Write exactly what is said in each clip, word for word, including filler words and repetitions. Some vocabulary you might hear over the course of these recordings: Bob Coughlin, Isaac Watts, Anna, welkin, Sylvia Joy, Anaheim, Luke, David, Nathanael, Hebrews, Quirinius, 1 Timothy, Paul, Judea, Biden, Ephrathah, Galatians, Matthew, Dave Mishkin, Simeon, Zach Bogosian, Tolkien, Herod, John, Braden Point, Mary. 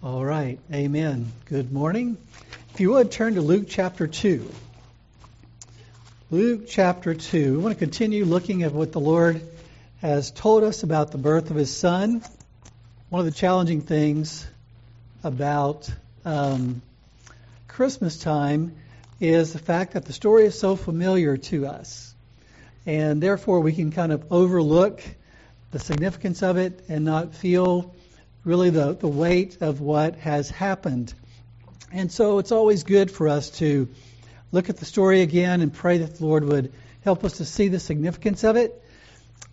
All right. Amen. Good morning. If you would, turn to Luke chapter two. Luke chapter two. We want to continue looking at what the Lord has told us about the birth of his son. One of the challenging things about um, Christmas time is the fact that the story is so familiar to us. And therefore, we can kind of overlook the significance of it and not feel really the, the weight of what has happened. And so it's always good for us to look at the story again and pray that the Lord would help us to see the significance of it.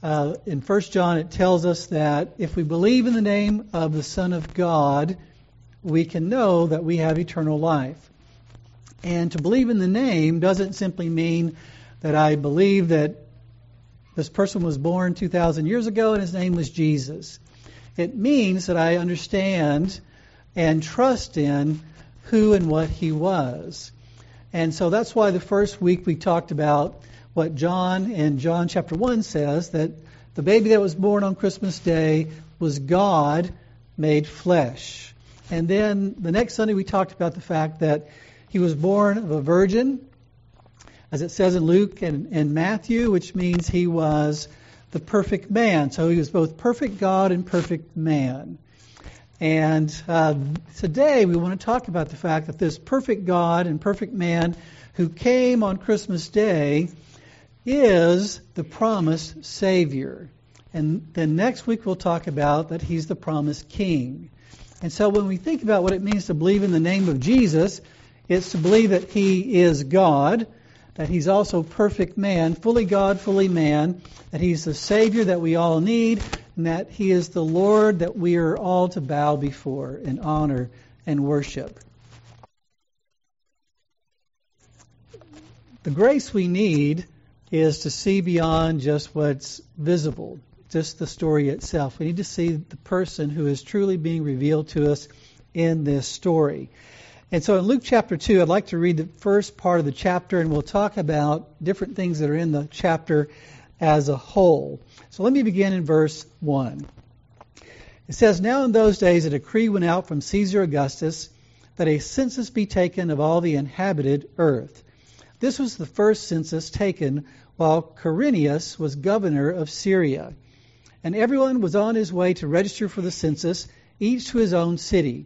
Uh, in First John, it tells us that if we believe in the name of the Son of God, we can know that we have eternal life. And to believe in the name doesn't simply mean that I believe that this person was born two thousand years ago and his name was Jesus. It means that I understand and trust in who and what he was. And so that's why the first week we talked about what John in John chapter one says, that the baby that was born on Christmas Day was God made flesh. And then the next Sunday we talked about the fact that he was born of a virgin, as it says in Luke and, and Matthew, which means he was the perfect man. So he was both perfect God and perfect man. And uh, today we want to talk about the fact that this perfect God and perfect man who came on Christmas Day is the promised Savior. And then next week we'll talk about that he's the promised King. And so when we think about what it means to believe in the name of Jesus, it's to believe that he is God, that he's also perfect man, fully God, fully man, that he's the Savior that we all need, and that he is the Lord that we are all to bow before and honor and worship. The grace we need is to see beyond just what's visible, just the story itself. We need to see the person who is truly being revealed to us in this story. And so in Luke chapter two, I'd like to read the first part of the chapter, and we'll talk about different things that are in the chapter as a whole. So let me begin in verse one. It says, "Now in those days a decree went out from Caesar Augustus that a census be taken of all the inhabited earth. This was the first census taken while Quirinius was governor of Syria. And everyone was on his way to register for the census, each to his own city.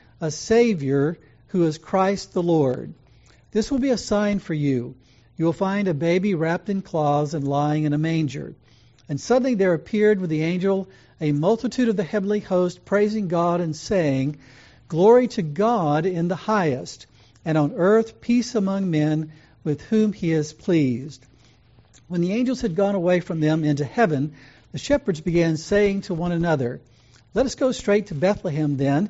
a Savior who is Christ the Lord. This will be a sign for you. You will find a baby wrapped in cloths and lying in a manger.' And suddenly there appeared with the angel a multitude of the heavenly host, praising God and saying, 'Glory to God in the highest, and on earth peace among men with whom he is pleased.' When the angels had gone away from them into heaven, the shepherds began saying to one another, 'Let us go straight to Bethlehem then,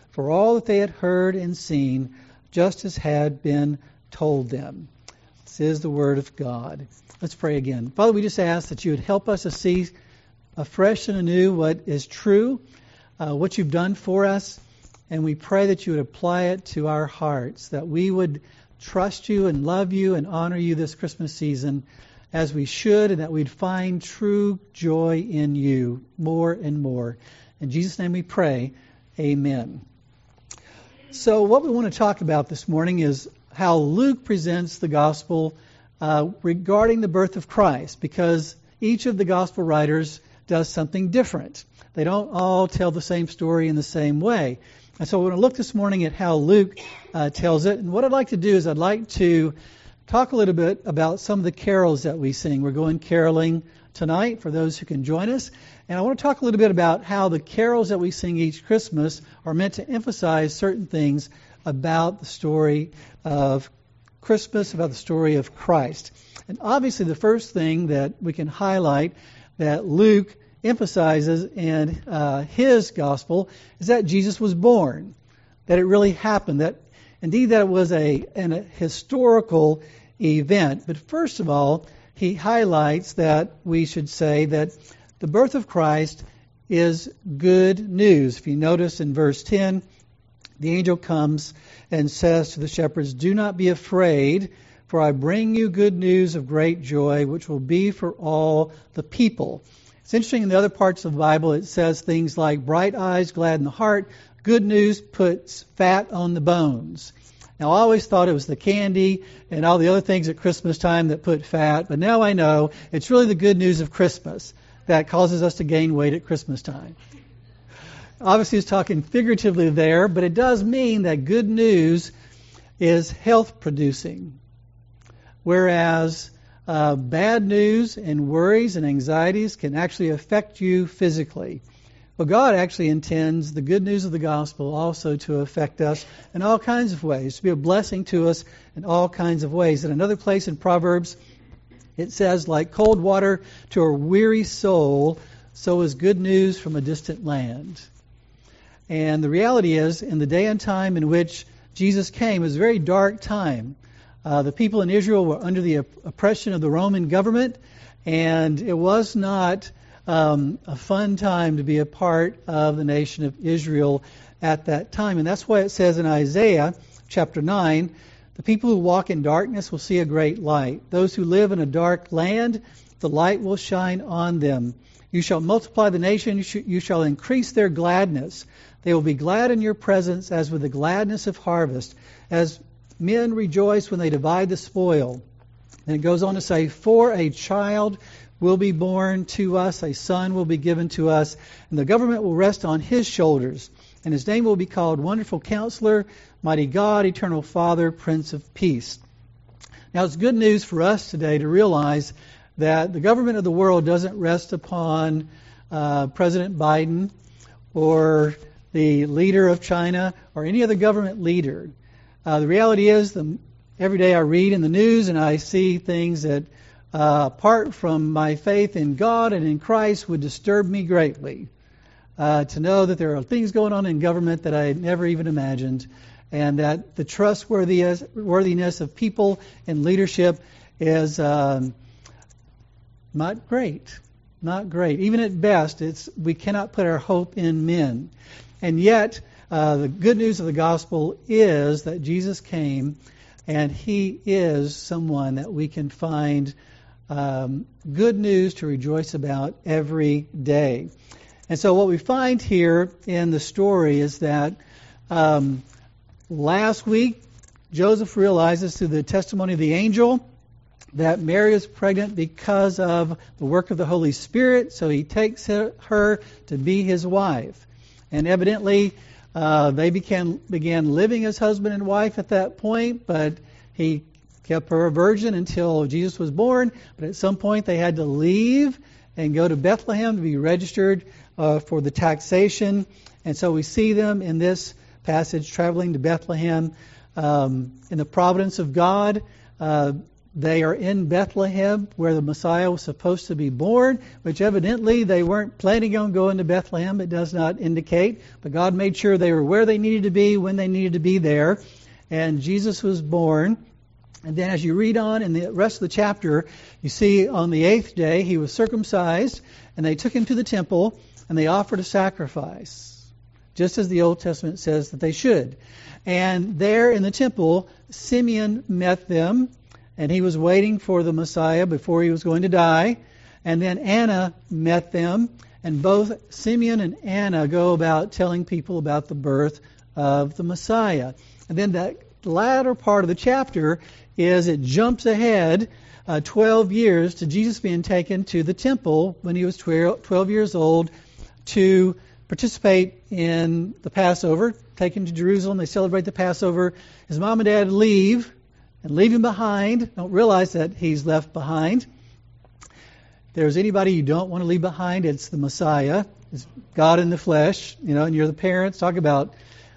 for all that they had heard and seen, just as had been told them." This is the word of God. Let's pray again. Father, we just ask that you would help us to see afresh and anew what is true, uh, what you've done for us, and we pray that you would apply it to our hearts, that we would trust you and love you and honor you this Christmas season as we should, and that we'd find true joy in you more and more. In Jesus' name we pray, amen. So what we want to talk about this morning is how Luke presents the gospel uh, regarding the birth of Christ, because each of the gospel writers does something different. They don't all tell the same story in the same way. And so we're going to look this morning at how Luke uh, tells it. And what I'd like to do is I'd like to talk a little bit about some of the carols that we sing. We're going caroling tonight for those who can join us. And I want to talk a little bit about how the carols that we sing each Christmas are meant to emphasize certain things about the story of Christmas, about the story of Christ. And obviously the first thing that we can highlight that Luke emphasizes in uh, his gospel is that Jesus was born, that it really happened, that indeed that it was a, an, a historical event. But first of all, he highlights that we should say that the birth of Christ is good news. If you notice in verse ten, the angel comes and says to the shepherds, "Do not be afraid, for I bring you good news of great joy, which will be for all the people." It's interesting, in the other parts of the Bible, it says things like bright eyes gladden the heart, good news puts fat on the bones. Now, I always thought it was the candy and all the other things at Christmas time that put fat, but now I know it's really the good news of Christmas that causes us to gain weight at Christmas time. Obviously, it's talking figuratively there, but it does mean that good news is health-producing, whereas uh, bad news and worries and anxieties can actually affect you physically. But God actually intends the good news of the gospel also to affect us in all kinds of ways, to be a blessing to us in all kinds of ways. In another place in Proverbs, it says, "Like cold water to a weary soul, so is good news from a distant land." And the reality is, in the day and time in which Jesus came, it was a very dark time. Uh, the people in Israel were under the op- oppression of the Roman government, and it was not Um, a fun time to be a part of the nation of Israel at that time. And that's why it says in Isaiah chapter nine, "The people who walk in darkness will see a great light. Those who live in a dark land, the light will shine on them. You shall multiply the nation, you, sh- you shall increase their gladness. They will be glad in your presence as with the gladness of harvest, as men rejoice when they divide the spoil." And it goes on to say, "For a child will be born to us, a son will be given to us, and the government will rest on his shoulders, and his name will be called Wonderful Counselor, Mighty God, Eternal Father, Prince of Peace." Now, it's good news for us today to realize that the government of the world doesn't rest upon uh, President Biden or the leader of China or any other government leader. Uh, the reality is, the, every day I read in the news and I see things that Uh, apart from my faith in God and in Christ would disturb me greatly. Uh, to know that there are things going on in government that I had never even imagined, and that the trustworthiness of people and leadership is um, not great, not great. Even at best, it's we cannot put our hope in men. And yet, uh, the good news of the gospel is that Jesus came, and he is someone that we can find Um, good news to rejoice about every day. And so what we find here in the story is that um, last week, Joseph realizes through the testimony of the angel that Mary is pregnant because of the work of the Holy Spirit, so he takes her to be his wife. And evidently, uh, they began, began living as husband and wife at that point, but he kept her a virgin until Jesus was born, but at some point they had to leave and go to Bethlehem to be registered uh, for the taxation. And so we see them in this passage traveling to Bethlehem um, in the providence of God. Uh, they are in Bethlehem where the Messiah was supposed to be born, which evidently they weren't planning on going to Bethlehem. It does not indicate, but God made sure they were where they needed to be when they needed to be there. And Jesus was born. And then as you read on in the rest of the chapter, you see on the eighth day he was circumcised, and they took him to the temple, and they offered a sacrifice, just as the Old Testament says that they should. And there in the temple, Simeon met them, and he was waiting for the Messiah before he was going to die. And then Anna met them, and both Simeon and Anna go about telling people about the birth of the Messiah. And then the latter part of the chapter is it jumps ahead uh, twelve years to Jesus being taken to the temple when he was twelve years old to participate in the Passover, taken to Jerusalem. They celebrate the Passover. His mom and dad leave and leave him behind. Don't realize that he's left behind. If there's anybody you don't want to leave behind, it's the Messiah. It's God in the flesh, you know, and you're the parents. Talk about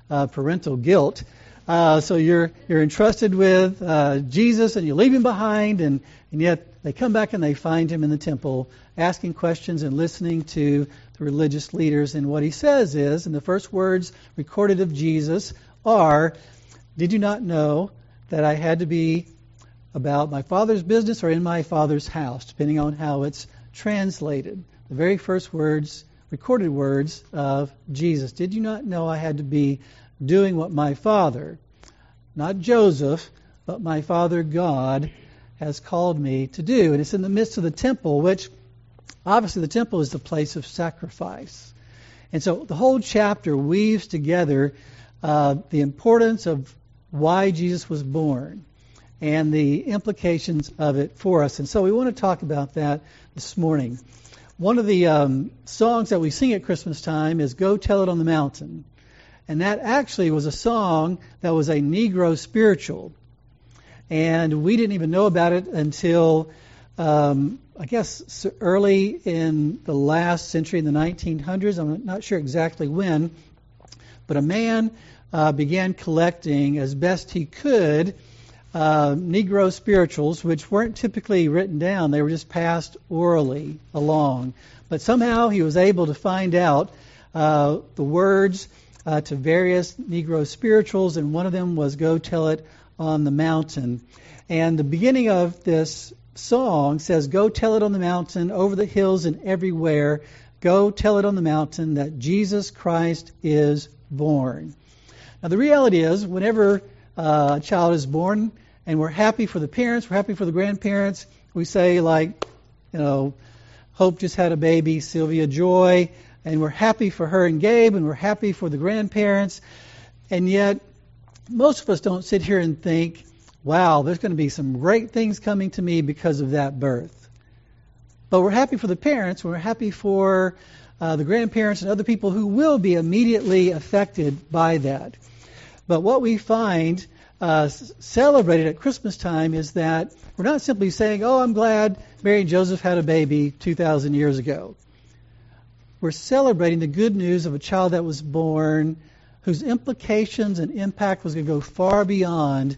uh, parental guilt. Uh, so you're you're entrusted with uh, Jesus, and you leave him behind, and, and yet they come back and they find him in the temple, asking questions and listening to the religious leaders. And what he says is, and the first words recorded of Jesus are, "Did you not know that I had to be about my Father's business, or in my Father's house," depending on how it's translated? The very first words, recorded words of Jesus. Did you not know I had to be doing what my Father, not Joseph, but my Father God, has called me to do? And it's in the midst of the temple, which obviously the temple is the place of sacrifice. And so the whole chapter weaves together uh, the importance of why Jesus was born and the implications of it for us. And so we want to talk about that this morning. One of the um, songs that we sing at Christmas time is "Go Tell It on the Mountain." And that actually was a song that was a Negro spiritual. And we didn't even know about it until, um, I guess, early in the last century, in the nineteen hundreds. I'm not sure exactly when. But a man uh, began collecting, as best he could, uh, Negro spirituals, which weren't typically written down. They were just passed orally along. But somehow he was able to find out uh, the words Uh, to various Negro spirituals, and one of them was "Go Tell It on the Mountain." And the beginning of this song says, "Go tell it on the mountain, over the hills and everywhere. Go tell it on the mountain that Jesus Christ is born." Now the reality is, whenever uh, a child is born, and we're happy for the parents, we're happy for the grandparents, we say, like, you know, Hope just had a baby, Sylvia Joy, and we're happy for her and Gabe, and we're happy for the grandparents. And yet, most of us don't sit here and think, wow, there's going to be some great things coming to me because of that birth. But we're happy for the parents, we're happy for uh, the grandparents and other people who will be immediately affected by that. But what we find uh, celebrated at Christmas time is that we're not simply saying, oh, I'm glad Mary and Joseph had a baby two thousand years ago. We're celebrating the good news of a child that was born, whose implications and impact was going to go far beyond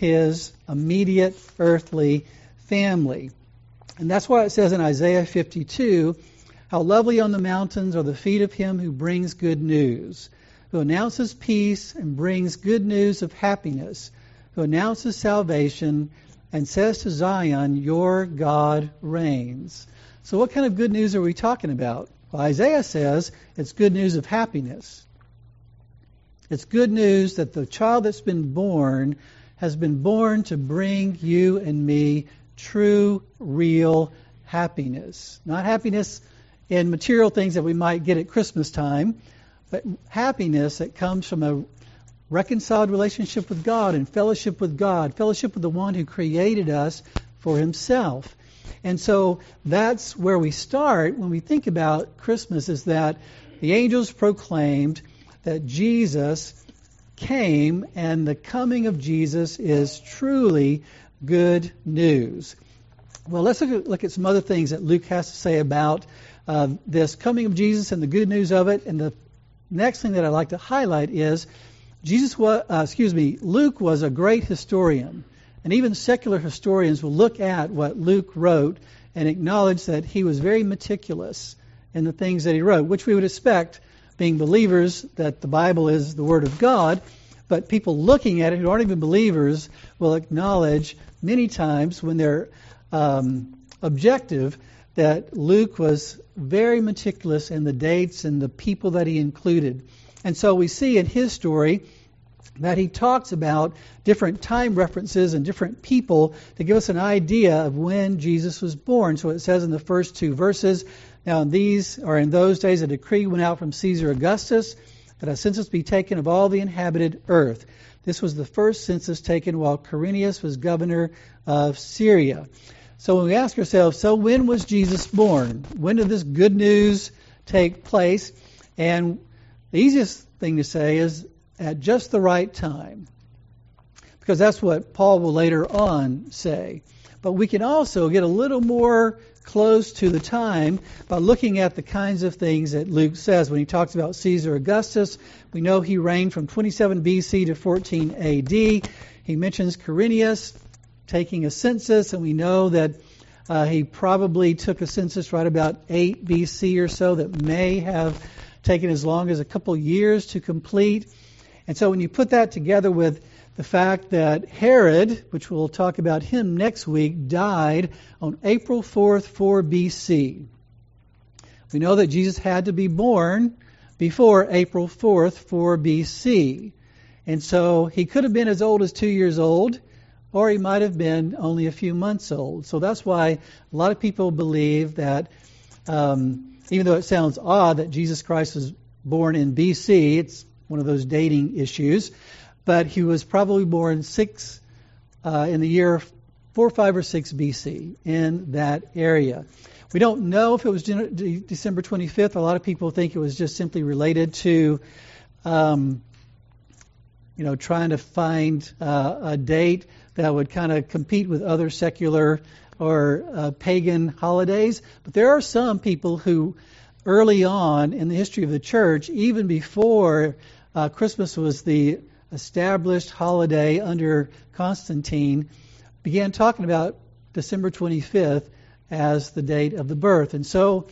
his immediate earthly family. And that's why it says in Isaiah fifty-two, "How lovely on the mountains are the feet of him who brings good news, who announces peace and brings good news of happiness, who announces salvation and says to Zion, 'Your God reigns.'" So what kind of good news are we talking about? Well, Isaiah says it's good news of happiness. It's good news that the child that's been born has been born to bring you and me true, real happiness. Not happiness in material things that we might get at Christmas time, but happiness that comes from a reconciled relationship with God and fellowship with God, fellowship with the one who created us for himself. And so that's where we start when we think about Christmas, is that the angels proclaimed that Jesus came, and the coming of Jesus is truly good news. Well, let's look at, look at some other things that Luke has to say about uh, this coming of Jesus and the good news of it. And the next thing that I'd like to highlight is Jesus was, uh, excuse me, Luke was a great historian. And even secular historians will look at what Luke wrote and acknowledge that he was very meticulous in the things that he wrote, which we would expect, being believers, that the Bible is the Word of God. But people looking at it who aren't even believers will acknowledge many times when they're um, objective that Luke was very meticulous in the dates and the people that he included. And so we see in his story that he talks about different time references and different people to give us an idea of when Jesus was born. So it says in the first two verses, now in these, or in those days, a decree went out from Caesar Augustus that a census be taken of all the inhabited earth. This was the first census taken while Quirinius was governor of Syria. So when we ask ourselves, so when was Jesus born? When did this good news take place? And the easiest thing to say is at just the right time, because that's what Paul will later on say. But we can also get a little more close to the time by looking at the kinds of things that Luke says. When he talks about Caesar Augustus, we know he reigned from twenty-seven B C to fourteen A D. He mentions Quirinius taking a census, and we know that uh, he probably took a census right about eight B C or so, that may have taken as long as a couple years to complete. And so when you put that together with the fact that Herod, which we'll talk about him next week, died on April fourth, four B C. We know that Jesus had to be born before April fourth, four B C. And so he could have been as old as two years old, or he might have been only a few months old. So that's why a lot of people believe that, um, even though it sounds odd that Jesus Christ was born in B C, it's one of those dating issues, but he was probably born six uh, in the year four, five, or six B C in that area. We don't know if it was December twenty-fifth. A lot of people think it was just simply related to, um, you know, trying to find uh, a date that would kind of compete with other secular or uh, pagan holidays. But there are some people who, early on in the history of the church, even before uh, Christmas was the established holiday under Constantine, began talking about December twenty-fifth as the date of the birth. And so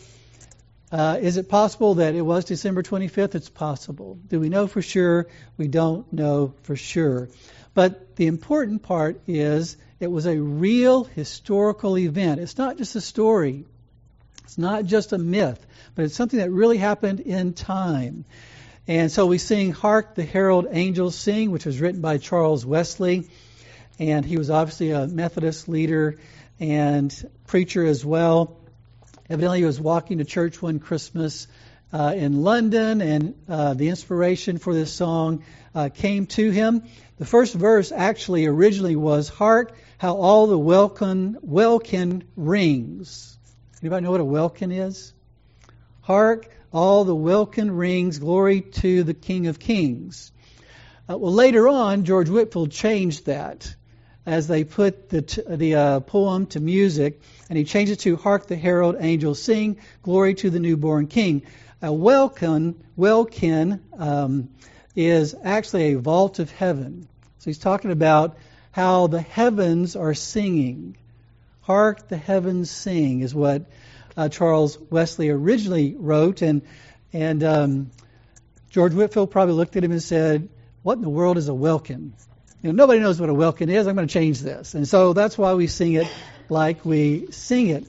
uh, is it possible that it was December twenty-fifth? It's possible. Do we know for sure? We don't know for sure. But the important part is it was a real historical event. It's not just a story. It's not just a myth, but it's something that really happened in time. And so we sing Hark the Herald Angels Sing, which was written by Charles Wesley. And he was obviously a Methodist leader and preacher as well. Evidently, he was walking to church one Christmas uh, in London, and uh, the inspiration for this song uh, came to him. The first verse actually originally was, Hark, how all the welkin, welkin rings. Anybody know what a welkin is? Hark, all the welkin rings, glory to the King of Kings. Uh, well, later on, George Whitfield changed that as they put the t- the uh, poem to music, and he changed it to Hark the Herald Angels Sing, glory to the newborn King. A welkin, welkin um, is actually a vault of heaven. So he's talking about how the heavens are singing. Hark the heavens sing is what Uh, Charles Wesley originally wrote, and and um, George Whitfield probably looked at him and said, what in the world is a welkin? You know, nobody knows what a welkin is. I'm going to change this. And so that's why we sing it like we sing it.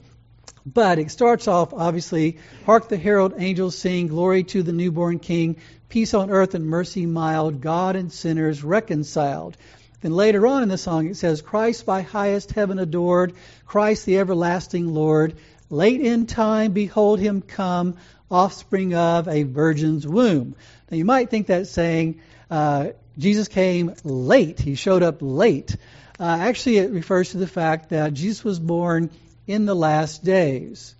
But it starts off, obviously, Hark the Herald Angels Sing, glory to the newborn King, peace on earth and mercy mild, God and sinners reconciled. Then later on in the song it says, Christ by highest heaven adored, Christ the everlasting Lord, late in time, behold him come, offspring of a virgin's womb. Now, you might think that saying, uh, Jesus came late. He showed up late. Uh, actually, it refers to the fact that Jesus was born in the last days,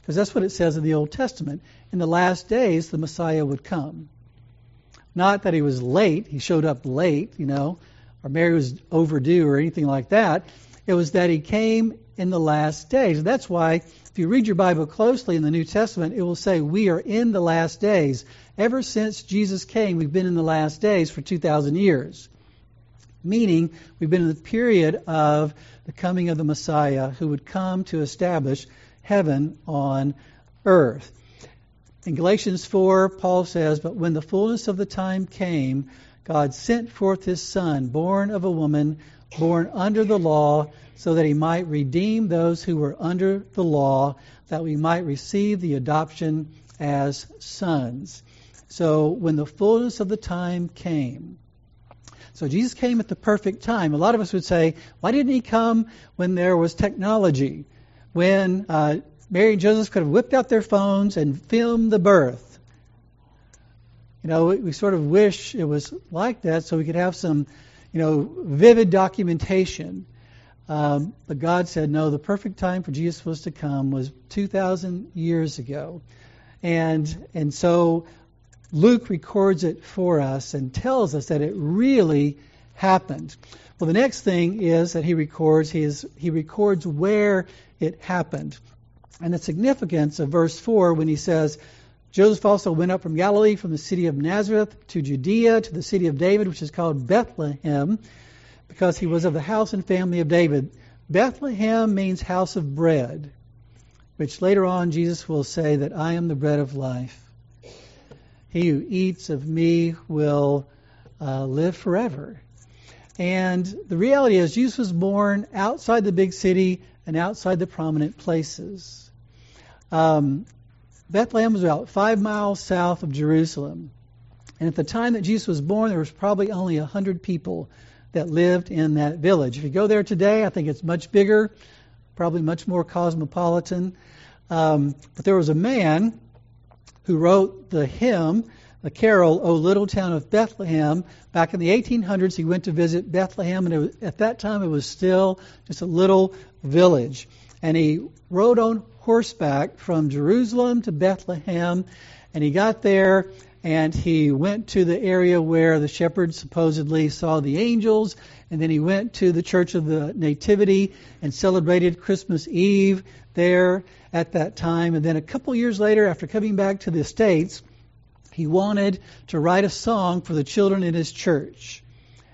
because that's what it says in the Old Testament. In the last days, the Messiah would come. Not that he was late. He showed up late, you know, or Mary was overdue or anything like that. It was that he came in the last days. That's why if you read your Bible closely in the New Testament, it will say we are in the last days. Ever since Jesus came, we've been in the last days for two thousand years, meaning we've been in the period of the coming of the Messiah who would come to establish heaven on earth. In Galatians four, Paul says, but when the fullness of the time came, God sent forth his Son, born of a woman, born under the law, so that he might redeem those who were under the law, that we might receive the adoption as sons. So when the fullness of the time came. So Jesus came at the perfect time. A lot of us would say, why didn't he come when there was technology? When uh, Mary and Joseph could have whipped out their phones and filmed the birth. You know, we, we sort of wish it was like that so we could have some, you know, vivid documentation. Um, but God said, no, the perfect time for Jesus was to come was two thousand years ago. And and so Luke records it for us and tells us that it really happened. Well, the next thing is that he records he is he records where it happened. And the significance of verse four when he says, Joseph also went up from Galilee, from the city of Nazareth to Judea, to the city of David, which is called Bethlehem, because he was of the house and family of David. Bethlehem means house of bread, which later on Jesus will say that I am the bread of life. He who eats of me will uh, live forever. And the reality is Jesus was born outside the big city and outside the prominent places. Um, Bethlehem was about five miles south of Jerusalem. And at the time that Jesus was born, there was probably only one hundred people that lived in that village. If you go there today, I think it's much bigger, probably much more cosmopolitan. Um, but there was a man who wrote the hymn, the carol, O Little Town of Bethlehem. Back in the eighteen hundreds, he went to visit Bethlehem, and it was, at that time it was still just a little village. And he rode on horseback from Jerusalem to Bethlehem, and he got there, and he went to the area where the shepherds supposedly saw the angels, and then he went to the Church of the Nativity and celebrated Christmas Eve there at that time. And then a couple years later, after coming back to the States, he wanted to write a song for the children in his church.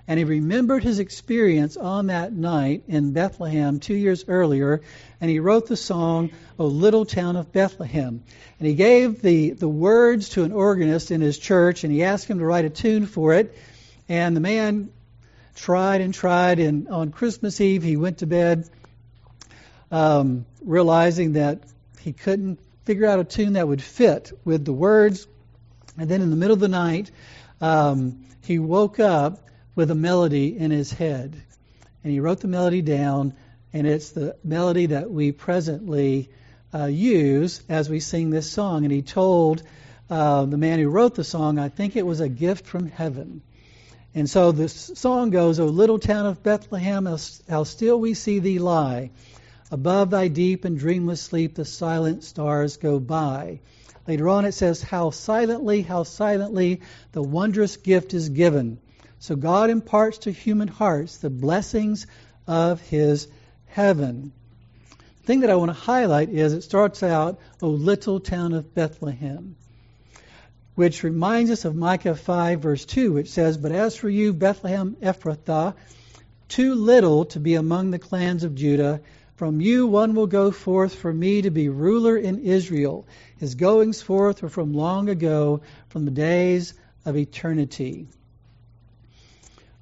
And he remembered his experience on that night in Bethlehem two years earlier, and he wrote the song, O Little Town of Bethlehem. And he gave the, the words to an organist in his church, and he asked him to write a tune for it. And the man tried and tried, and on Christmas Eve he went to bed um, realizing that he couldn't figure out a tune that would fit with the words. And then in the middle of the night, um, he woke up with a melody in his head. And he wrote the melody down, and it's the melody that we presently uh, use as we sing this song. And he told uh, the man who wrote the song, I think it was a gift from heaven. And so this song goes, O little town of Bethlehem, how still we see thee lie. Above thy deep and dreamless sleep the silent stars go by. Later on it says, how silently, how silently the wondrous gift is given. So God imparts to human hearts the blessings of his heaven. The thing that I want to highlight is it starts out, O little town of Bethlehem, which reminds us of Micah five, verse two, which says, But as for you, Bethlehem Ephrathah, too little to be among the clans of Judah, from you one will go forth for me to be ruler in Israel. His goings forth were from long ago, from the days of eternity.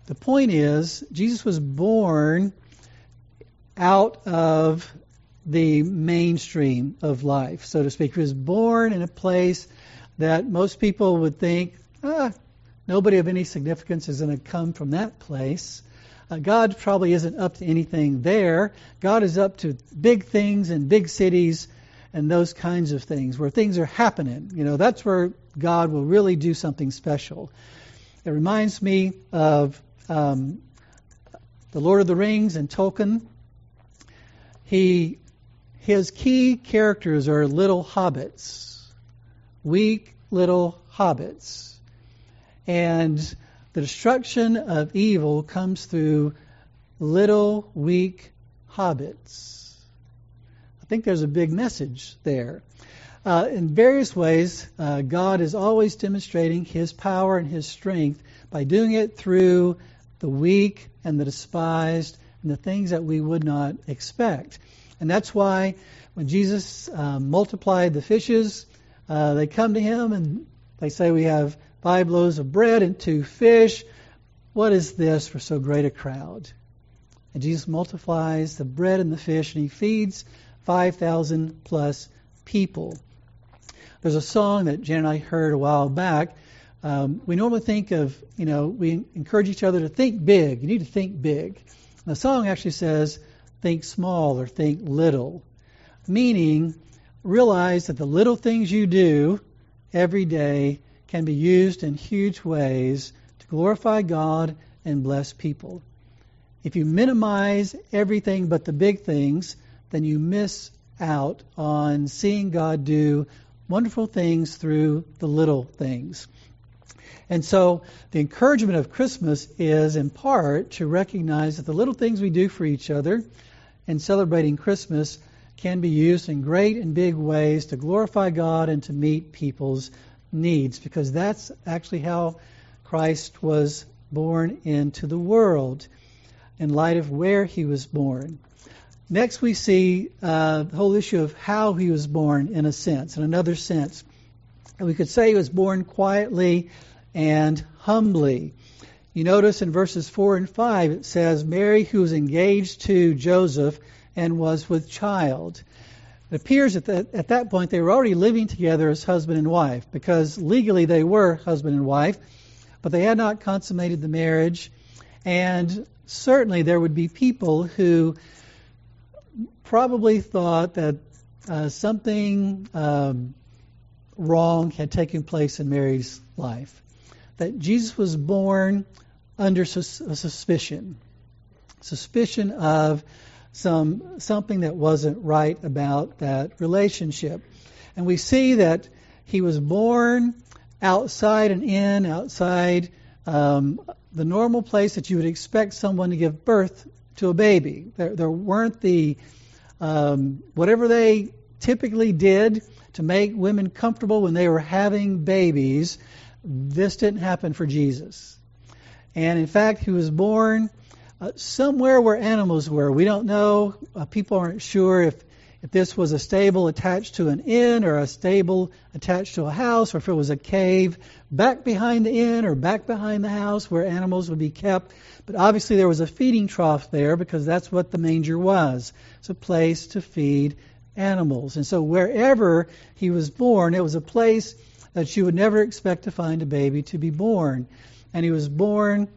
The point is, Jesus was born out of the mainstream of life, so to speak. He was born in a place that most people would think, ah, nobody of any significance is going to come from that place. Uh, God probably isn't up to anything there. God is up to big things and big cities and those kinds of things where things are happening. You know, that's where God will really do something special. It reminds me of Um, the Lord of the Rings and Tolkien. He, his key characters are little hobbits, weak little hobbits. And the destruction of evil comes through little, weak hobbits. I think there's a big message there. Uh, in various ways, uh, God is always demonstrating his power and his strength by doing it through the weak and the despised and the things that we would not expect. And that's why when Jesus uh, multiplied the fishes, uh, they come to him and they say, we have five loaves of bread and two fish. What is this for so great a crowd? And Jesus multiplies the bread and the fish, and he feeds five thousand plus people. There's a song that Jan and I heard a while back. Um, we normally think of, you know, we encourage each other to think big. You need to think big. And the song actually says, think small or think little, meaning realize that the little things you do every day can be used in huge ways to glorify God and bless people. If you minimize everything but the big things, then you miss out on seeing God do wonderful things through the little things. And so the encouragement of Christmas is in part to recognize that the little things we do for each other in celebrating Christmas can be used in great and big ways to glorify God and to meet people's needs, because that's actually how Christ was born into the world in light of where he was born. Next, we see uh, the whole issue of how he was born in a sense, in another sense. And we could say he was born quietly and humbly. You notice in verses four and five, it says, Mary, who was engaged to Joseph and was with child. It appears at that, at that point they were already living together as husband and wife, because legally they were husband and wife, but they had not consummated the marriage. And certainly there would be people who probably thought that uh, something um, wrong had taken place in Mary's life, that Jesus was born under sus- suspicion, suspicion of some something that wasn't right about that relationship. And we see that he was born outside an inn, outside um, the normal place that you would expect someone to give birth to a baby. There, there weren't the, um, whatever they typically did to make women comfortable when they were having babies. This didn't happen for Jesus. And in fact, he was born uh, somewhere where animals were. We don't know. Uh, people aren't sure if, if this was a stable attached to an inn or a stable attached to a house, or if it was a cave back behind the inn or back behind the house where animals would be kept. But obviously there was a feeding trough there, because that's what the manger was. It's a place to feed animals. And so wherever he was born, it was a place that you would never expect to find a baby to be born. And he was born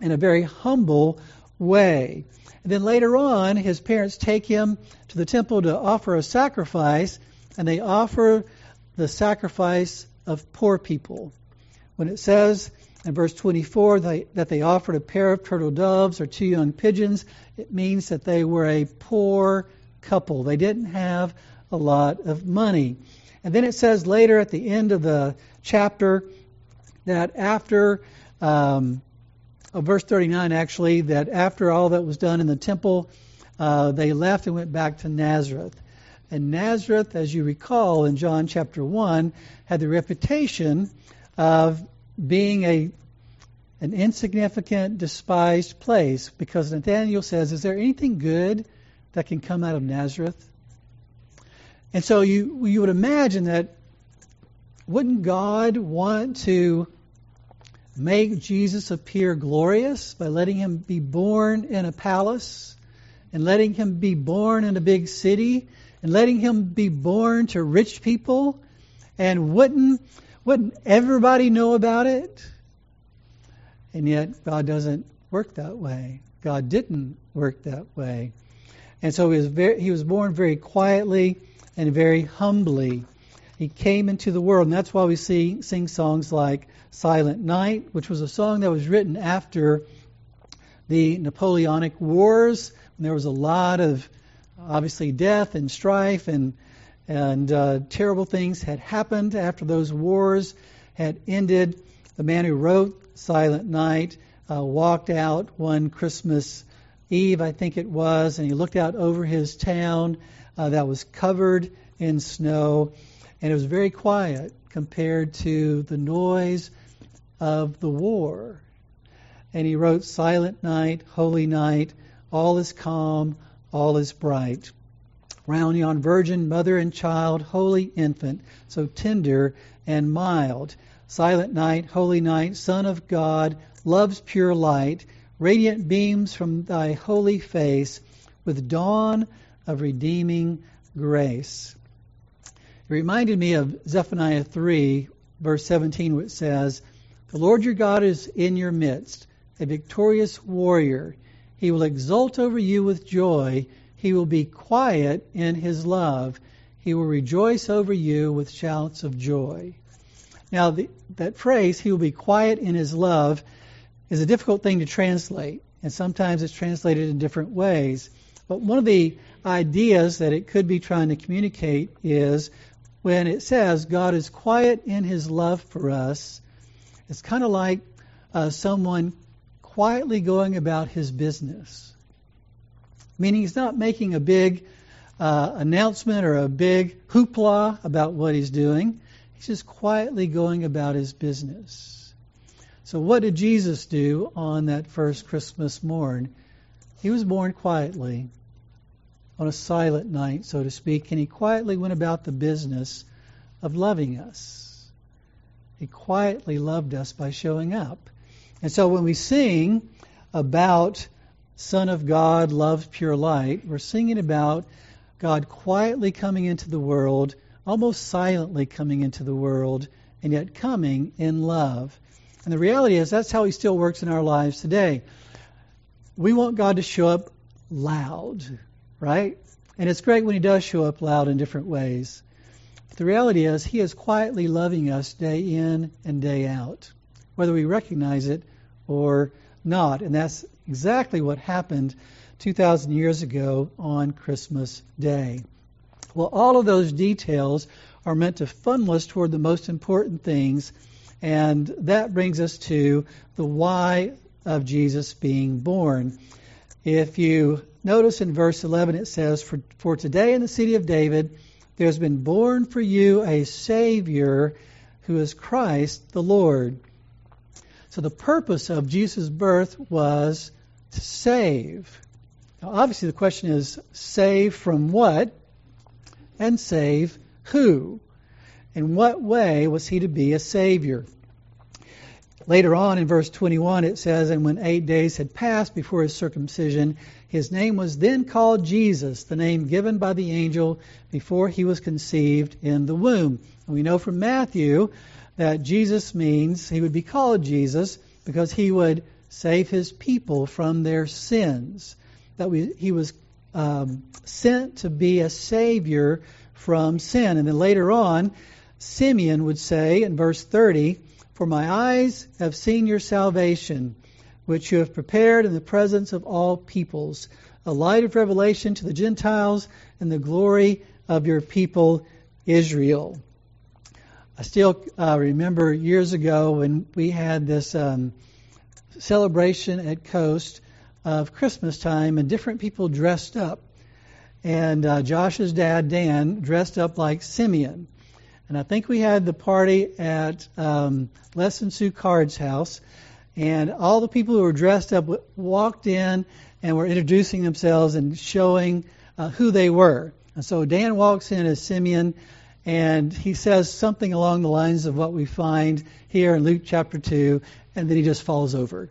in a very humble way. And then later on, his parents take him to the temple to offer a sacrifice, and they offer the sacrifice of poor people. When it says in verse twenty-four they, that they offered a pair of turtle doves or two young pigeons, it means that they were a poor couple. They didn't have a lot of money. And then it says later at the end of the chapter that after, um, uh, verse thirty-nine actually, that after all that was done in the temple, uh, they left and went back to Nazareth. And Nazareth, as you recall in John chapter one, had the reputation of being a an insignificant, despised place, because Nathanael says, is there anything good that can come out of Nazareth? And so you you would imagine that wouldn't God want to make Jesus appear glorious by letting him be born in a palace, and letting him be born in a big city, and letting him be born to rich people? And wouldn't wouldn't everybody know about it? And yet God doesn't work that way. God didn't work that way. And so he was very, he was born very quietly and very humbly. He came into the world, and that's why we see, sing songs like Silent Night, which was a song that was written after the Napoleonic Wars, when there was a lot of, obviously, death and strife, and, and uh, terrible things had happened after those wars had ended. The man who wrote Silent Night uh, walked out one Christmas Eve, I think it was, and he looked out over his town Uh, that was covered in snow, and it was very quiet compared to the noise of the war. And he wrote, Silent Night, Holy Night, all is calm, all is bright. Round yon virgin, mother and child, holy infant, so tender and mild. Silent night, holy night, Son of God, love's pure light, radiant beams from thy holy face, with dawn of redeeming grace. It reminded me of Zephaniah three, verse seventeen, which says, "The Lord your God is in your midst, a victorious warrior. He will exult over you with joy. He will be quiet in his love. He will rejoice over you with shouts of joy." Now, the, that phrase, "he will be quiet in his love," is a difficult thing to translate, and sometimes it's translated in different ways. But one of the ideas that it could be trying to communicate is when it says God is quiet in his love for us, it's kind of like uh, someone quietly going about his business. Meaning he's not making a big uh, announcement or a big hoopla about what he's doing. He's just quietly going about his business. So what did Jesus do on that first Christmas morn? He was born quietly, on a silent night, so to speak, and he quietly went about the business of loving us. He quietly loved us by showing up. And so when we sing about Son of God, Love's Pure Light, we're singing about God quietly coming into the world, almost silently coming into the world, and yet coming in love. And the reality is that's how he still works in our lives today. We want God to show up loud, right? And it's great when he does show up loud in different ways. But the reality is he is quietly loving us day in and day out, whether we recognize it or not. And that's exactly what happened two thousand years ago on Christmas Day. Well, all of those details are meant to funnel us toward the most important things. And that brings us to the why of Jesus being born. If you notice in verse eleven, it says, for, for today in the city of David, there's been born for you a Savior who is Christ the Lord. So the purpose of Jesus' birth was to save. Now, obviously the question is, save from what? And save who? In what way was he to be a Savior? Later on in verse twenty-one, it says, "And when eight days had passed before his circumcision, his name was then called Jesus, the name given by the angel before he was conceived in the womb." And we know from Matthew that Jesus means he would be called Jesus because he would save his people from their sins. That we, he was um, sent to be a Savior from sin. And then later on, Simeon would say in verse thirty, "For my eyes have seen your salvation, which you have prepared in the presence of all peoples, a light of revelation to the Gentiles and the glory of your people Israel." I still uh, remember years ago when we had this um, celebration at Coast of Christmas time, and different people dressed up. And uh, Josh's dad, Dan, dressed up like Simeon. And I think we had the party at um, Les and Sue Card's house. And all the people who were dressed up walked in and were introducing themselves and showing uh, who they were. And so Dan walks in as Simeon, and he says something along the lines of what we find here in Luke chapter two, and then he just falls over.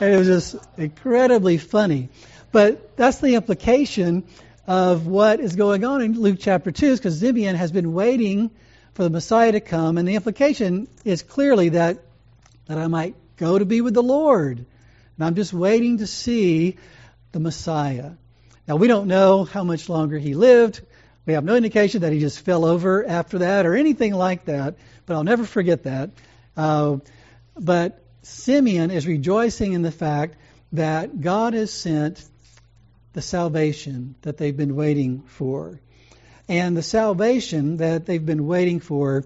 And it was just incredibly funny. But that's the implication of what is going on in Luke chapter two, is because Simeon has been waiting for the Messiah to come, and the implication is clearly that that I might go to be with the Lord, and I'm just waiting to see the Messiah. Now, we don't know how much longer he lived. We have no indication that he just fell over after that or anything like that, but I'll never forget that. Uh, but Simeon is rejoicing in the fact that God has sent the salvation that they've been waiting for. And the salvation that they've been waiting for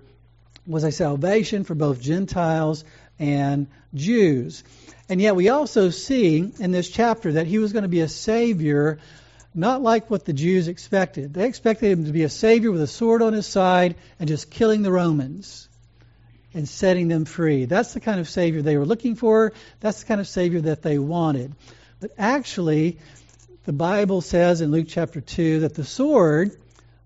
was a salvation for both Gentiles and Jews. And yet we also see in this chapter that he was going to be a Savior, not like what the Jews expected. They expected him to be a Savior with a sword on his side and just killing the Romans and setting them free. That's the kind of Savior they were looking for. That's the kind of Savior that they wanted. But actually, the Bible says in Luke chapter two that the sword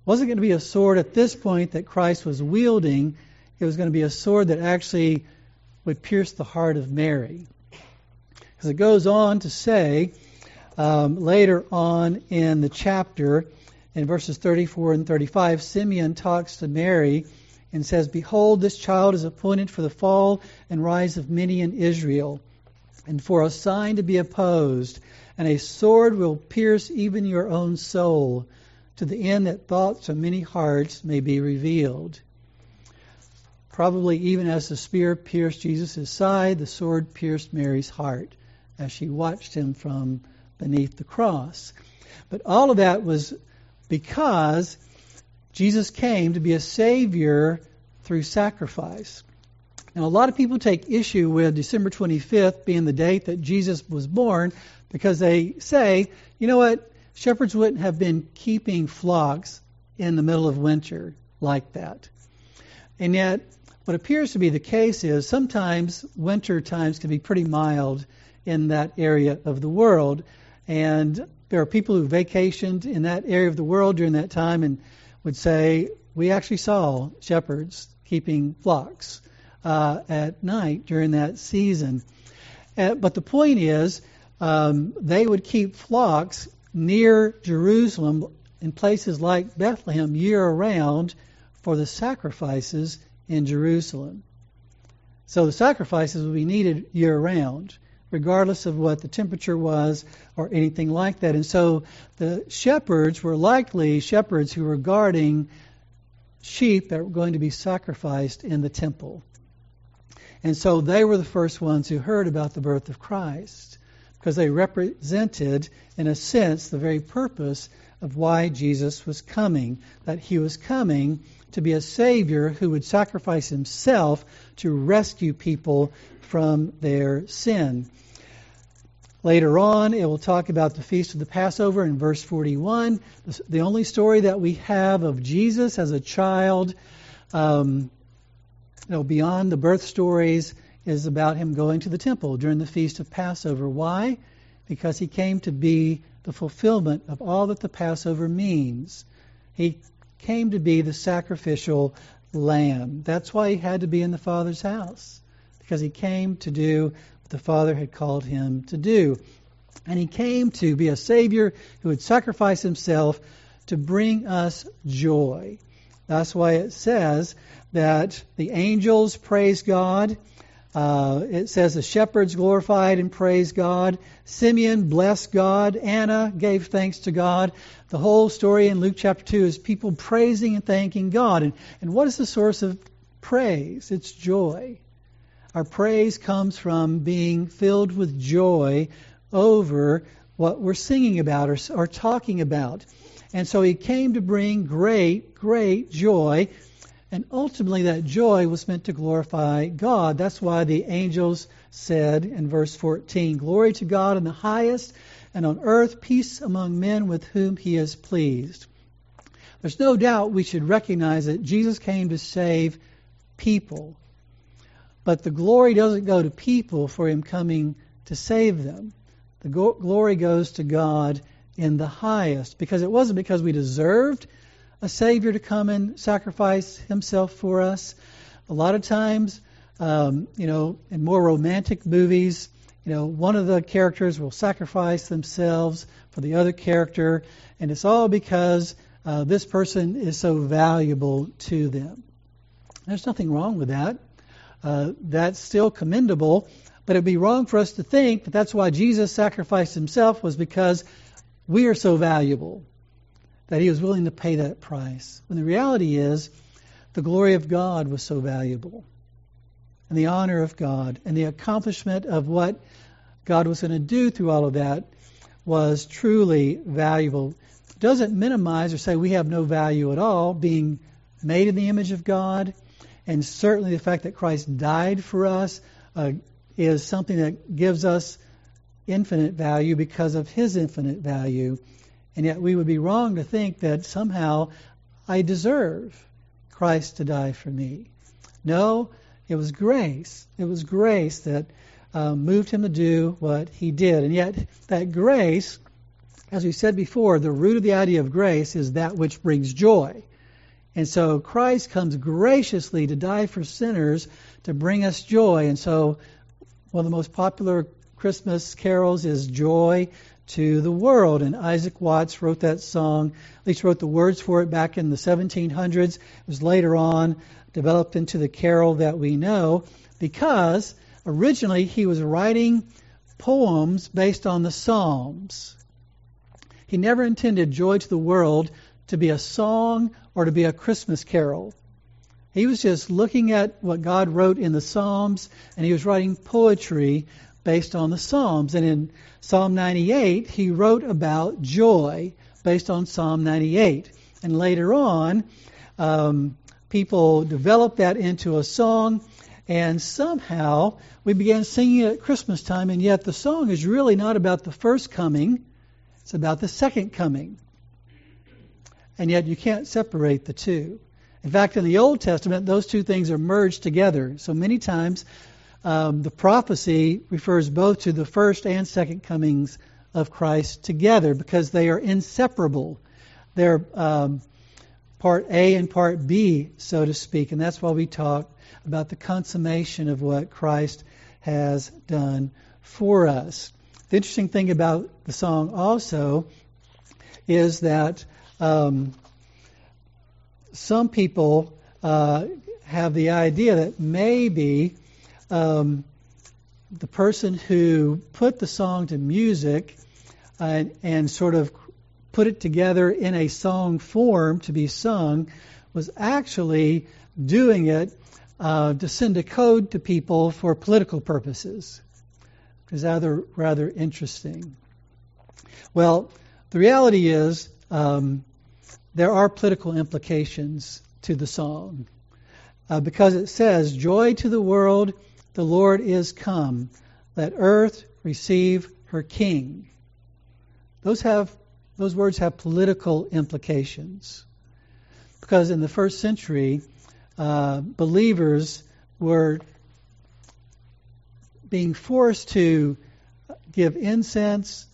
wasn't going to be a sword at this point that Christ was wielding. It was going to be a sword that actually would pierce the heart of Mary. Because it goes on to say um, later on in the chapter, in verses thirty-four and thirty-five, Simeon talks to Mary and says, "Behold, this child is appointed for the fall and rise of many in Israel, and for a sign to be opposed, and a sword will pierce even your own soul, to the end that thoughts of many hearts may be revealed." Probably even as the spear pierced Jesus' side, the sword pierced Mary's heart as she watched him from beneath the cross. But all of that was because Jesus came to be a Savior through sacrifice. Now, a lot of people take issue with December twenty-fifth being the date that Jesus was born because they say, you know what, shepherds wouldn't have been keeping flocks in the middle of winter like that. And yet, what appears to be the case is sometimes winter times can be pretty mild in that area of the world. And there are people who vacationed in that area of the world during that time and would say, we actually saw shepherds keeping flocks uh, at night during that season. Uh, but the point is, um, they would keep flocks near Jerusalem in places like Bethlehem year-round for the sacrifices in Jerusalem. So the sacrifices would be needed year-round, regardless of what the temperature was or anything like that. And so the shepherds were likely shepherds who were guarding sheep that were going to be sacrificed in the temple. And so they were the first ones who heard about the birth of Christ, because they represented, in a sense, the very purpose of why Jesus was coming, that he was coming to be a Savior who would sacrifice himself to rescue people from their sin. Later on, it will talk about the Feast of the Passover in verse forty-one. The only story that we have of Jesus as a child, um, you know, beyond the birth stories, is about him going to the temple during the Feast of Passover. Why? Because he came to be the fulfillment of all that the Passover means. He came to be the sacrificial lamb. That's why he had to be in the Father's house, because he came to do what the Father had called him to do. And he came to be a Savior who would sacrifice himself to bring us joy. That's why it says that the angels praise God. Uh, it says the shepherds glorified and praised God. Simeon blessed God. Anna gave thanks to God. The whole story in Luke chapter two is people praising and thanking God. And, and what is the source of praise? It's joy. Our praise comes from being filled with joy over what we're singing about or, or talking about. And so he came to bring great, great joy. And ultimately, that joy was meant to glorify God. That's why the angels said in verse fourteen, "Glory to God in the highest, and on earth peace among men with whom he is pleased." There's no doubt we should recognize that Jesus came to save people. But the glory doesn't go to people for him coming to save them. The go- glory goes to God in the highest, because it wasn't because we deserved a Savior to come and sacrifice himself for us. A lot of times, um, you know, in more romantic movies, you know, one of the characters will sacrifice themselves for the other character, and it's all because uh, this person is so valuable to them. There's nothing wrong with that. Uh, that's still commendable, but it'd be wrong for us to think that that's why Jesus sacrificed himself, was because we are so valuable that he was willing to pay that price. When the reality is, the glory of God was so valuable, and the honor of God, and the accomplishment of what God was going to do through all of that was truly valuable. It doesn't minimize or say we have no value at all, being made in the image of God, and certainly the fact that Christ died for us uh, is something that gives us infinite value because of his infinite value. And yet we would be wrong to think that somehow I deserve Christ to die for me. No, it was grace. It was grace that uh, moved him to do what he did. And yet that grace, as we said before, the root of the idea of grace is that which brings joy. And so Christ comes graciously to die for sinners to bring us joy. And so one of the most popular Christmas carols is joy to the world. And Isaac Watts wrote that song, at least wrote the words for it back in the seventeen hundreds. It was later on developed into the carol that we know, because originally he was writing poems based on the Psalms. He never intended Joy to the World to be a song or to be a Christmas carol. He was just looking at what God wrote in the Psalms, and he was writing poetry based on the Psalms. And in Psalm ninety-eight, he wrote about joy based on Psalm ninety-eight. And later on, um, people developed that into a song, and somehow we began singing it at Christmas time, and yet the song is really not about the first coming, it's about the second coming. And yet you can't separate the two. In fact, in the Old Testament, those two things are merged together. So many times um, the prophecy refers both to the first and second comings of Christ together, because they are inseparable. They're um, part A and part B, so to speak. And that's why we talk about the consummation of what Christ has done for us. The interesting thing about the song also is that Um, some people uh, have the idea that maybe um, the person who put the song to music and, and sort of put it together in a song form to be sung was actually doing it uh, to send a code to people for political purposes. It's rather, rather interesting. Well, the reality is, Um, there are political implications to the song uh, because it says, "Joy to the world, the Lord is come. Let earth receive her King." Those have those words have political implications, because in the first century, uh, believers were being forced to give incense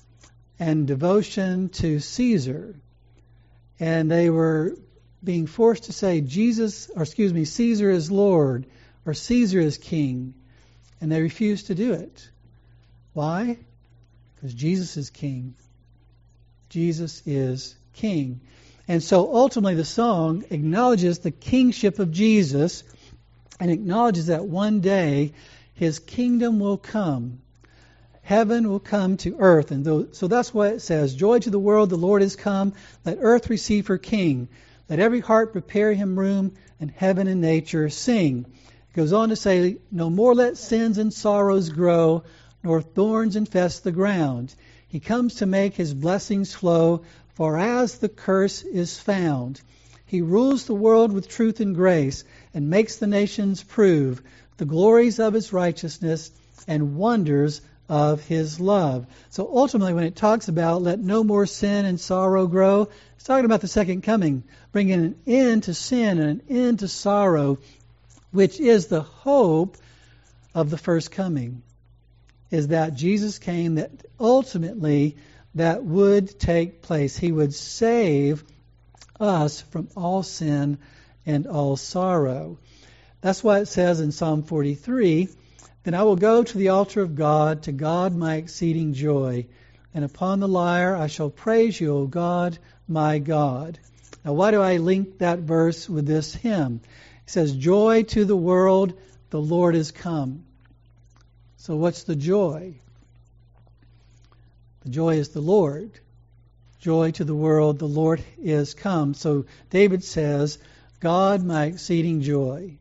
and devotion to Caesar. And they were being forced to say, Jesus, or excuse me, Caesar is Lord, or Caesar is King. And they refused to do it. Why? Because Jesus is King. Jesus is King. And so ultimately the song acknowledges the kingship of Jesus and acknowledges that one day his kingdom will come. Heaven will come to earth. And though, so that's why it says, "Joy to the world, the Lord is come. Let earth receive her King. Let every heart prepare him room, and heaven and nature sing." It goes on to say, "No more let sins and sorrows grow, nor thorns infest the ground. He comes to make his blessings flow, for as the curse is found. He rules the world with truth and grace, and makes the nations prove the glories of his righteousness and wonders of his love." So ultimately, when it talks about let no more sin and sorrow grow, it's talking about the second coming, bringing an end to sin and an end to sorrow, which is the hope of the first coming, is that Jesus came, that ultimately that would take place. He would save us from all sin and all sorrow. That's why it says in Psalm forty-three, "Then I will go to the altar of God, to God my exceeding joy. And upon the lyre I shall praise you, O God, my God." Now, why do I link that verse with this hymn? It says, "Joy to the world, the Lord is come." So what's the joy? The joy is the Lord. Joy to the world, the Lord is come. So David says, "God, my exceeding joy."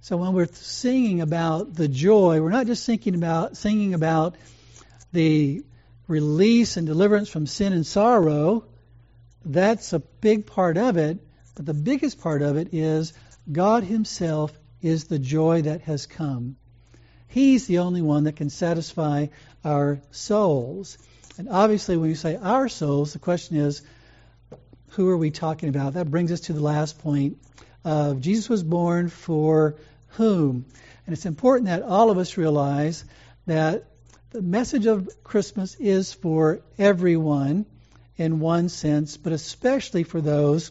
So when we're singing about the joy, we're not just thinking about singing about the release and deliverance from sin and sorrow. That's a big part of it. But the biggest part of it is God himself is the joy that has come. He's the only one that can satisfy our souls. And obviously when you say our souls, the question is, who are we talking about? That brings us to the last point. Uh, Jesus was born for whom? And it's important that all of us realize that the message of Christmas is for everyone in one sense, but especially for those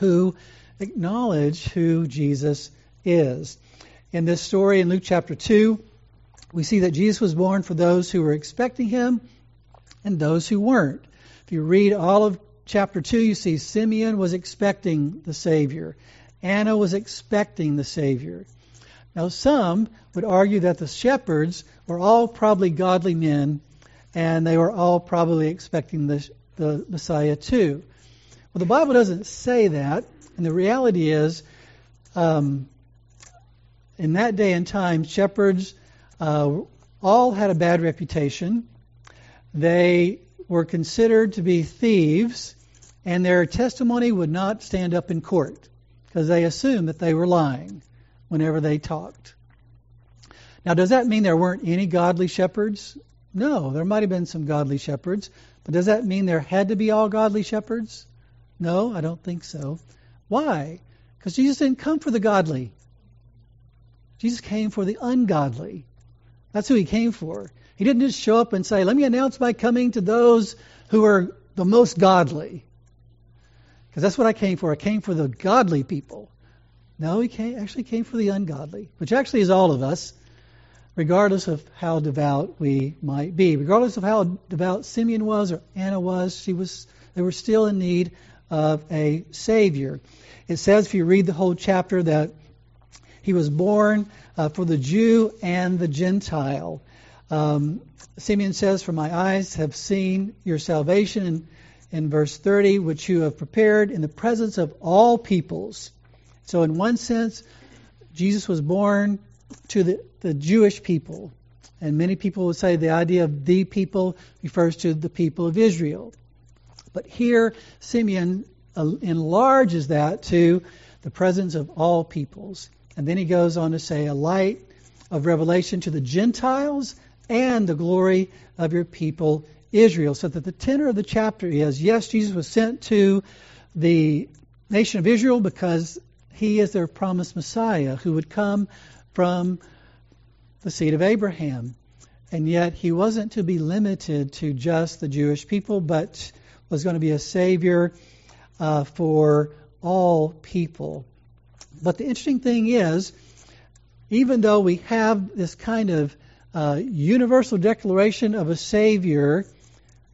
who acknowledge who Jesus is. In this story in Luke chapter two, we see that Jesus was born for those who were expecting him and those who weren't. If you read all of chapter two, you see Simeon was expecting the Savior. Anna was expecting the Savior. Now, some would argue that the shepherds were all probably godly men, and they were all probably expecting the, the Messiah too. Well, the Bible doesn't say that, and the reality is, um, in that day and time, shepherds uh, all had a bad reputation. They were considered to be thieves, and their testimony would not stand up in court because they assumed that they were lying whenever they talked. Now, does that mean there weren't any godly shepherds? No, there might have been some godly shepherds, but does that mean there had to be all godly shepherds? No, I don't think so. Why? Because Jesus didn't come for the godly. Jesus came for the ungodly. That's who he came for. He didn't just show up and say, let me announce my coming to those who are the most godly. Because that's what I came for. I came for the godly people. No, he came, actually came for the ungodly, which actually is all of us, regardless of how devout we might be. Regardless of how devout Simeon was or Anna was, she was, they were still in need of a Savior. It says, if you read the whole chapter, that he was born uh, for the Jew and the Gentile. Um, Simeon says, for my eyes have seen your salvation, in, in verse thirty, which you have prepared in the presence of all peoples. So in one sense, Jesus was born to the, the Jewish people. And many people would say the idea of the people refers to the people of Israel. But here, Simeon uh, enlarges that to the presence of all peoples. And then he goes on to say, a light of revelation to the Gentiles and the glory of your people Israel. So that the tenor of the chapter is, yes, Jesus was sent to the nation of Israel because he is their promised Messiah who would come from the seed of Abraham. And yet he wasn't to be limited to just the Jewish people, but was going to be a Savior uh, for all people. But the interesting thing is, even though we have this kind of uh, universal declaration of a Savior,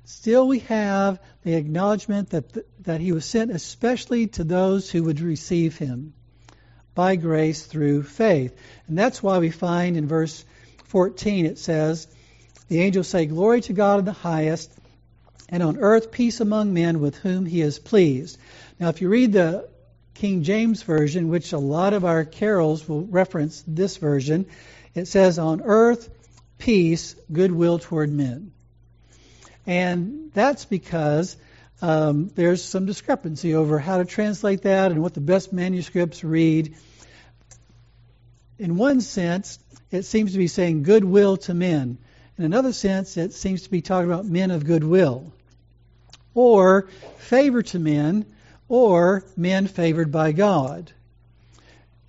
still we have the acknowledgement that th- that he was sent especially to those who would receive him by grace through faith. And that's why we find in verse fourteen it says, the angels say, glory to God in the highest, and on earth peace among men with whom he is pleased. Now, if you read the King James Version, which a lot of our carols will reference this version, it says, on earth, peace, goodwill toward men. And that's because um, there's some discrepancy over how to translate that and what the best manuscripts read. In one sense, it seems to be saying goodwill to men. In another sense, it seems to be talking about men of goodwill, or favor to men, or men favored by God.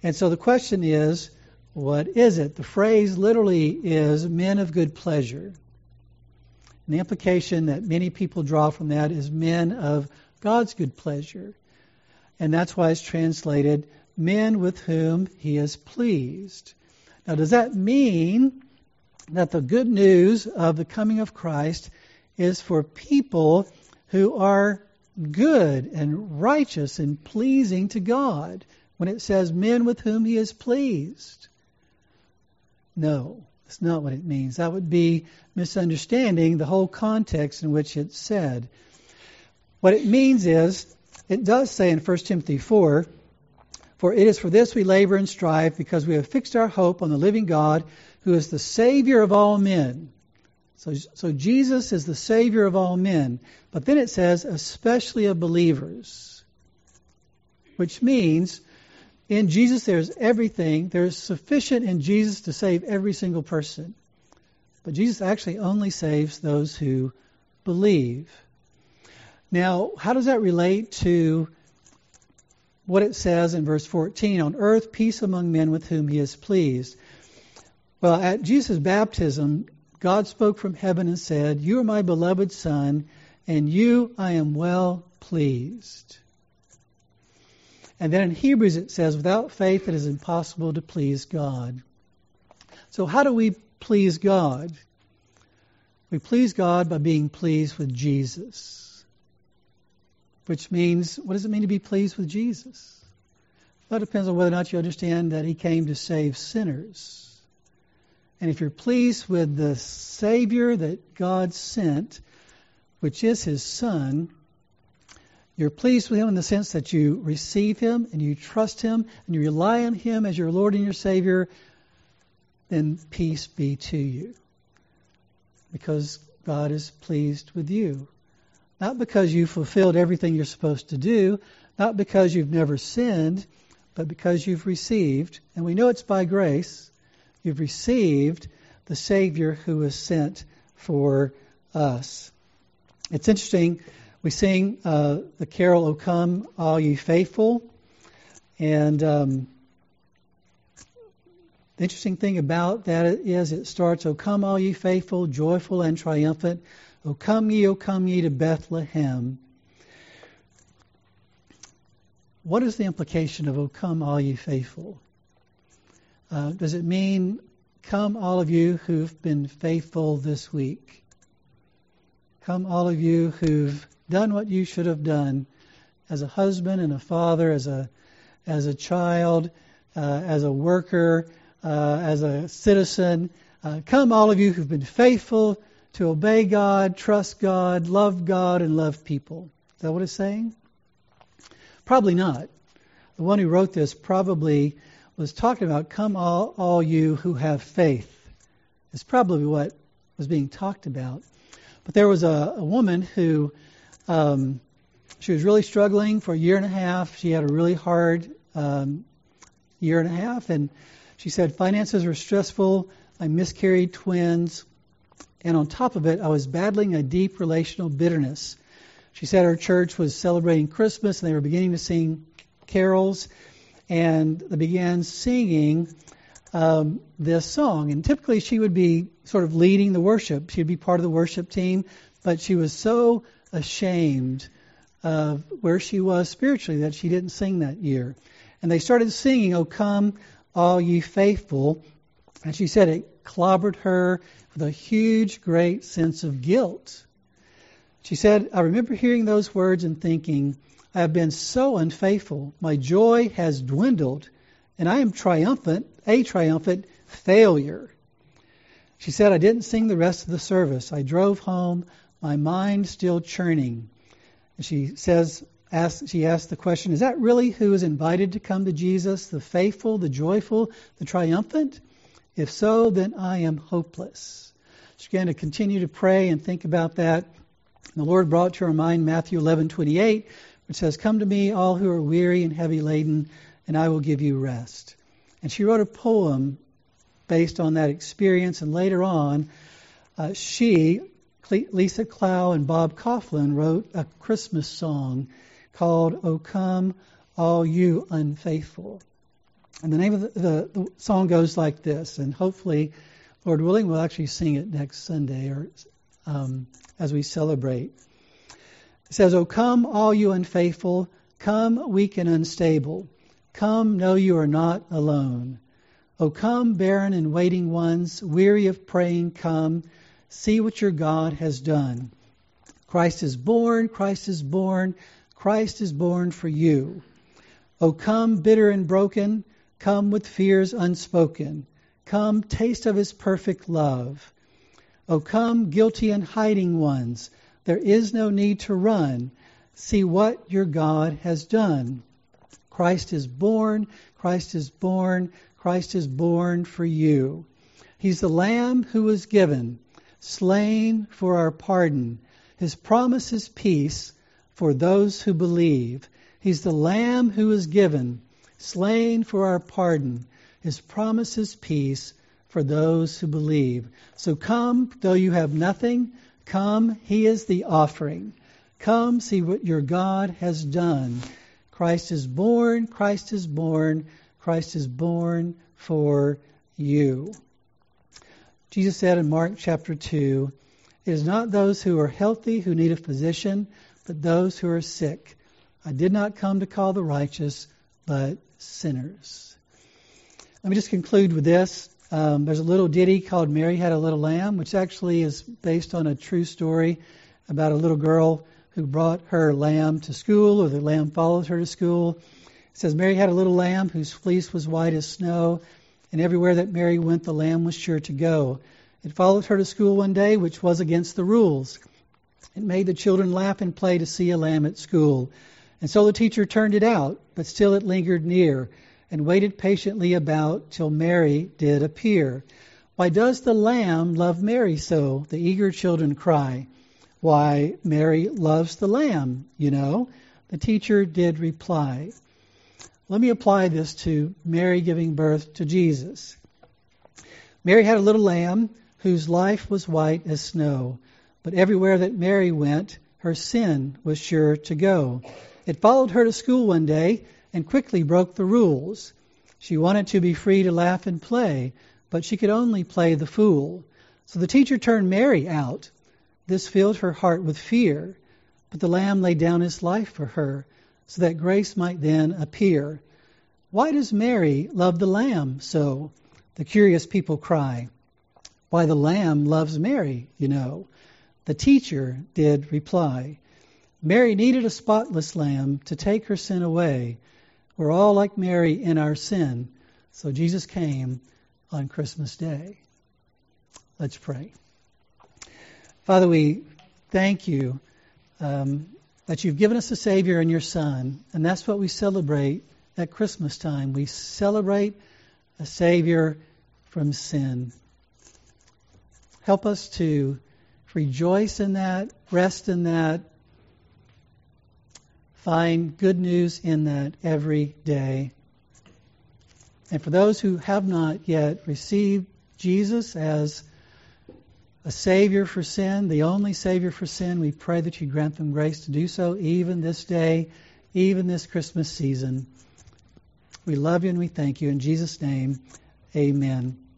And so the question is, what is it? The phrase literally is men of good pleasure. And the implication that many people draw from that is men of God's good pleasure. And that's why it's translated men with whom he is pleased. Now, does that mean that the good news of the coming of Christ is for people who are good and righteous and pleasing to God when it says men with whom he is pleased? No, that's not what it means. That would be misunderstanding the whole context in which it's said. What it means is, it does say in First Timothy four, for it is for this we labor and strive, because we have fixed our hope on the living God, who is the Savior of all men. So, so Jesus is the Savior of all men. But then it says, especially of believers. Which means, in Jesus there's everything. There's sufficient in Jesus to save every single person. But Jesus actually only saves those who believe. Now, how does that relate to what it says in verse fourteen? On earth, peace among men with whom he is pleased. Well, at Jesus' baptism, God spoke from heaven and said, you are my beloved Son, and you I am well pleased. And then in Hebrews it says, without faith it is impossible to please God. So how do we please God. We please God by being pleased with Jesus. Which means, what does it mean to be pleased with Jesus? Well, that depends on whether or not you understand that he came to save sinners. And if you're pleased with the Savior that God sent, which is his Son, you're pleased with him in the sense that you receive him and you trust him and you rely on him as your Lord and your Savior, then peace be to you. Because God is pleased with you. Not because you fulfilled everything you're supposed to do, not because you've never sinned, but because you've received, and we know it's by grace, you've received the Savior who was sent for us. It's interesting. We sing uh, the carol, O Come, All Ye Faithful. And um, the interesting thing about that is it starts, O come, all ye faithful, joyful and triumphant. O come ye, O come ye to Bethlehem. What is the implication of O come, all ye faithful? Uh, does it mean, come all of you who've been faithful this week? Come all of you who've done what you should have done as a husband and a father, as a as a child, uh, as a worker, uh, as a citizen. Uh, come all of you who've been faithful to obey God, trust God, love God, and love people. Is that what it's saying? Probably not. The one who wrote this probably was talking about come all, all you who have faith. It's probably what was being talked about. But there was a, a woman who... Um, she was really struggling for a year and a half. She had a really hard um, year and a half. And she said, finances were stressful. I miscarried twins. And on top of it, I was battling a deep relational bitterness. She said her church was celebrating Christmas, and they were beginning to sing carols. And they began singing um, this song. And typically she would be sort of leading the worship. She'd be part of the worship team. But she was so ashamed of where she was spiritually that she didn't sing that year. And they started singing, O come, all ye faithful. And she said it clobbered her with a huge, great sense of guilt. She said, I remember hearing those words and thinking, I have been so unfaithful. My joy has dwindled, and I am triumphant, a triumphant failure. She said, I didn't sing the rest of the service. I drove home, my mind still churning. And she says, asked, she asked the question, is that really who is invited to come to Jesus, the faithful, the joyful, the triumphant? If so, then I am hopeless. She began to continue to pray and think about that. And the Lord brought to her mind Matthew eleven twenty-eight, which says, come to me, all who are weary and heavy laden, and I will give you rest. And she wrote a poem based on that experience. And later on, uh, she... Lisa Clow and Bob Coughlin wrote a Christmas song called O Come All You Unfaithful. And the name of the, the, the song goes like this, and hopefully, Lord willing, we'll actually sing it next Sunday or um, as we celebrate. It says, O come, all you unfaithful, come, weak and unstable. Come, know you are not alone. O come, barren and waiting ones, weary of praying, come. See what your God has done. Christ is born, Christ is born, Christ is born for you. O come, bitter and broken, come with fears unspoken. Come, taste of his perfect love. O come, guilty and hiding ones, there is no need to run. See what your God has done. Christ is born, Christ is born, Christ is born for you. He's the Lamb who was given, slain for our pardon. His promise is peace for those who believe. He's the Lamb who is given, slain for our pardon. His promise is peace for those who believe. So come, though you have nothing, come, he is the offering. Come, see what your God has done. Christ is born, Christ is born, Christ is born for you. Jesus said in Mark chapter two, it is not those who are healthy who need a physician, but those who are sick. I did not come to call the righteous, but sinners. Let me just conclude with this. Um, there's a little ditty called Mary Had a Little Lamb, which actually is based on a true story about a little girl who brought her lamb to school, or the lamb followed her to school. It says, Mary had a little lamb whose fleece was white as snow, and everywhere that Mary went, the lamb was sure to go. It followed her to school one day, which was against the rules. It made the children laugh and play to see a lamb at school. And so the teacher turned it out, but still it lingered near, and waited patiently about till Mary did appear. Why does the lamb love Mary so? The eager children cry. Why, Mary loves the lamb, you know, the teacher did reply. Let me apply this to Mary giving birth to Jesus. Mary had a little lamb whose life was white as snow, but everywhere that Mary went, her sin was sure to go. It followed her to school one day and quickly broke the rules. She wanted to be free to laugh and play, but she could only play the fool. So the teacher turned Mary out. This filled her heart with fear, but the lamb laid down his life for her so that grace might then appear. Why does Mary love the lamb so? The curious people cry. Why, the lamb loves Mary, you know. The teacher did reply. Mary needed a spotless lamb to take her sin away. We're all like Mary in our sin. So Jesus came on Christmas Day. Let's pray. Father, we thank you um, that you've given us a Savior and your Son. And that's what we celebrate at Christmas time. We celebrate a Savior from sin. Help us to rejoice in that, rest in that, find good news in that every day. And for those who have not yet received Jesus as a Savior for sin, the only Savior for sin, we pray that you grant them grace to do so even this day, even this Christmas season. We love you and we thank you. In Jesus' name, amen.